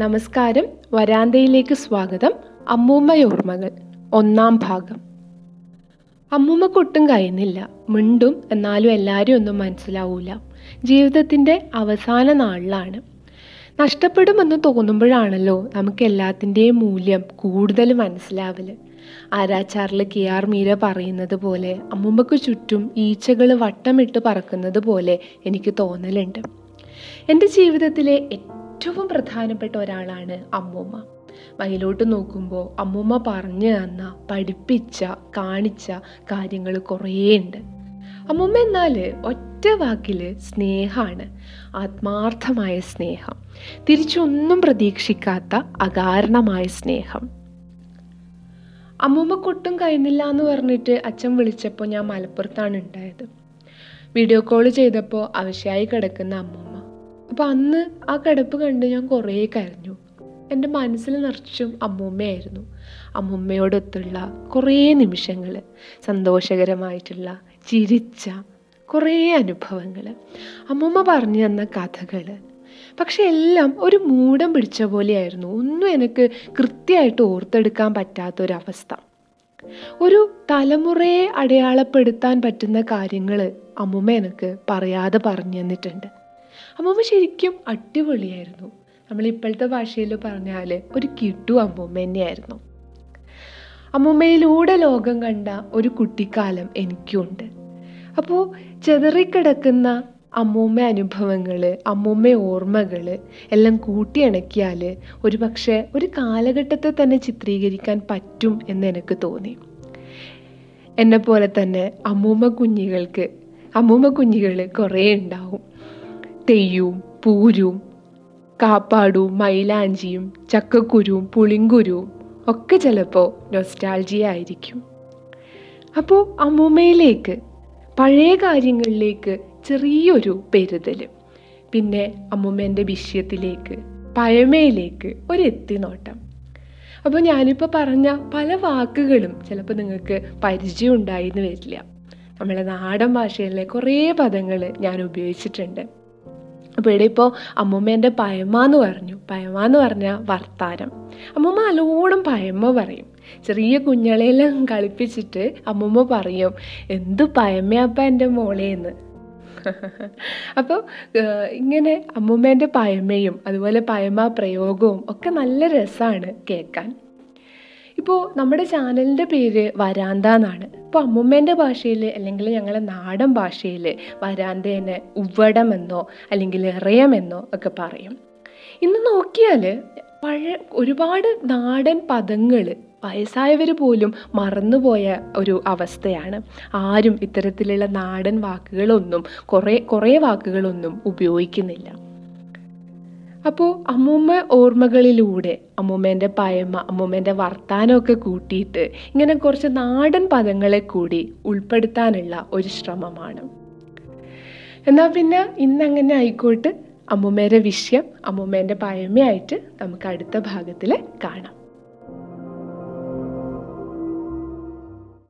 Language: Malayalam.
നമസ്കാരം. വരാന്തയിലേക്ക് സ്വാഗതം. അമ്മൂമ്മയോർമ്മകൾ ഒന്നാം ഭാഗം. അമ്മൂമ്മക്കൊട്ടും കഴിയുന്നില്ല, മിണ്ടും, എന്നാലും എല്ലാവരും ഒന്നും മനസ്സിലാവൂല. ജീവിതത്തിൻ്റെ അവസാന നാളിലാണ്. നഷ്ടപ്പെടുമെന്ന് തോന്നുമ്പോഴാണല്ലോ നമുക്ക് എല്ലാത്തിൻ്റെയും മൂല്യം കൂടുതൽ മനസ്സിലാവൽ. ആരാച്ചാറിൽ കെ ആർ മീര പറയുന്നത് പോലെ അമ്മൂമ്മക്ക് ചുറ്റും ഈച്ചകൾ വട്ടമിട്ട് പറക്കുന്നത് പോലെ എനിക്ക് തോന്നലുണ്ട്. എൻ്റെ ജീവിതത്തിലെ ഏറ്റവും പ്രധാനപ്പെട്ട ഒരാളാണ് അമ്മൂമ്മ. വയലോട്ട് നോക്കുമ്പോൾ അമ്മൂമ്മ പറഞ്ഞു തന്ന, പഠിപ്പിച്ച, കാണിച്ച കാര്യങ്ങൾ കുറേ ഉണ്ട്. അമ്മൂമ്മ എന്നാൽ ഒറ്റ വാക്കിൽ സ്നേഹമാണ്. ആത്മാർത്ഥമായ സ്നേഹം, തിരിച്ചൊന്നും പ്രതീക്ഷിക്കാത്ത അകാരണമായ സ്നേഹം. അമ്മൂമ്മക്കൊട്ടും കഴിയുന്നില്ല എന്ന് പറഞ്ഞിട്ട് അച്ഛൻ വിളിച്ചപ്പോൾ ഞാൻ മലപ്പുറത്താണ് ഉണ്ടായത്. വീഡിയോ കോൾ ചെയ്തപ്പോൾ അവശയായി കിടക്കുന്ന അമ്മൂമ്മ, അപ്പം അന്ന് ആ കിടപ്പ് കണ്ട് ഞാൻ കുറേ കരഞ്ഞു. എൻ്റെ മനസ്സിൽ നിറച്ചും അമ്മൂമ്മയായിരുന്നു. അമ്മൂമ്മയോടൊത്തുള്ള കുറേ നിമിഷങ്ങൾ, സന്തോഷകരമായിട്ടുള്ള, ചിരിച്ച കുറേ അനുഭവങ്ങൾ, അമ്മൂമ്മ പറഞ്ഞു തന്ന കഥകൾ. പക്ഷെ എല്ലാം ഒരു മൂടം പിടിച്ച പോലെയായിരുന്നു. ഒന്നും എനിക്ക് കൃത്യമായിട്ട് ഓർത്തെടുക്കാൻ പറ്റാത്തൊരവസ്ഥ. ഒരു തലമുറയെ അടയാളപ്പെടുത്താൻ പറ്റുന്ന കാര്യങ്ങൾ അമ്മൂമ്മ എനിക്ക് പറയാതെ പറഞ്ഞു തന്നിട്ടുണ്ട്. അമ്മൂമ്മ ശരിക്കും അടിപൊളിയായിരുന്നു. നമ്മളിപ്പോഴത്തെ ഭാഷയിൽ പറഞ്ഞാൽ ഒരു കിട്ടു അമ്മൂമ്മ തന്നെയായിരുന്നു. അമ്മൂമ്മയിലൂടെ ലോകം കണ്ട ഒരു കുട്ടിക്കാലം എനിക്കുണ്ട്. അപ്പോൾ ചെതറിക്കിടക്കുന്ന അമ്മൂമ്മ അനുഭവങ്ങൾ, അമ്മൂമ്മ ഓർമ്മകൾ എല്ലാം കൂട്ടിയിണക്കിയാൽ ഒരു പക്ഷേ ഒരു കാലഘട്ടത്തെ തന്നെ ചിത്രീകരിക്കാൻ പറ്റും എന്ന് എനിക്ക് തോന്നി. എന്നെപ്പോലെ തന്നെ അമ്മൂമ്മ കുഞ്ഞുകൾ കുറേ ഉണ്ടാവും. തെയ്യവും പൂരവും കാപ്പാടും മൈലാഞ്ചിയും ചക്കക്കുരുവും പുളിങ്കുരുവും ഒക്കെ ചിലപ്പോൾ നൊസ്റ്റാൾജിയ ആയിരിക്കും. അപ്പോൾ അമ്മൂമ്മയിലേക്ക്, പഴയ കാര്യങ്ങളിലേക്ക് ചെറിയൊരു പെരുതൽ, പിന്നെ അമ്മൂമ്മേൻ്റെ വിഷയത്തിലേക്ക്, പഴമയിലേക്ക് ഒരു എത്തിനോട്ടം. അപ്പോൾ ഞാനിപ്പോൾ പറഞ്ഞ പല വാക്കുകളും ചിലപ്പോൾ നിങ്ങൾക്ക് പരിചയം ഉണ്ടായെന്ന് വരില്ല. നമ്മളെ നാടൻ ഭാഷയിലെ കുറേ പദങ്ങൾ ഞാൻ ഉപയോഗിച്ചിട്ടുണ്ട്. അപ്പോൾ ഇവിടെ ഇപ്പോൾ അമ്മൂമ്മേൻ്റെ പഴമെന്ന് പറഞ്ഞു. പഴമെന്ന് പറഞ്ഞാൽ വർത്താനം. അമ്മൂമ്മ നല്ലോണം പഴമ പറയും. ചെറിയ കുഞ്ഞളെല്ലാം കളിപ്പിച്ചിട്ട് അമ്മൂമ്മ പറയും, എന്ത് പഴമയപ്പം എൻ്റെ മോളേന്ന്. അപ്പോൾ ഇങ്ങനെ അമ്മൂമ്മേൻ്റെ പഴമയും അതുപോലെ പഴമ പ്രയോഗവും ഒക്കെ നല്ല രസമാണ് കേൾക്കാൻ. ഇപ്പോൾ നമ്മുടെ ചാനലിൻ്റെ പേര് വരാന്ത എന്നാണ്. ഇപ്പോൾ അമ്മൂമ്മേൻ്റെ ഭാഷയിൽ അല്ലെങ്കിൽ ഞങ്ങളുടെ നാടൻ ഭാഷയിൽ വരാന്തേനെ ഉവ്വടമെന്നോ അല്ലെങ്കിൽ എറിയമെന്നോ ഒക്കെ പറയും. ഇന്ന് നോക്കിയാൽ ഒരുപാട് നാടൻ പദങ്ങൾ വയസ്സായവർ പോലും മറന്നുപോയ ഒരു അവസ്ഥയാണ്. ആരും ഇത്തരത്തിലുള്ള നാടൻ വാക്കുകളൊന്നും കുറേ വാക്കുകളൊന്നും ഉപയോഗിക്കുന്നില്ല. അപ്പോൾ അമ്മൂമ്മ ഓർമ്മകളിലൂടെ അമ്മൂമ്മേൻ്റെ പഴമ, അമ്മൂമ്മേൻ്റെ വർത്താനമൊക്കെ കൂട്ടിയിട്ട് ഇങ്ങനെ കുറച്ച് നാടൻ പദങ്ങളെ കൂടി ഉൾപ്പെടുത്താനുള്ള ഒരു ശ്രമമാണ്. എന്നാൽ പിന്നെ ഇന്നങ്ങനെ ആയിക്കോട്ടെ. അമ്മൂമ്മേൻ്റെ വിഷയം, അമ്മൂമ്മേൻ്റെ പഴമയായിട്ട് നമുക്ക് അടുത്ത ഭാഗത്തിൽ കാണാം.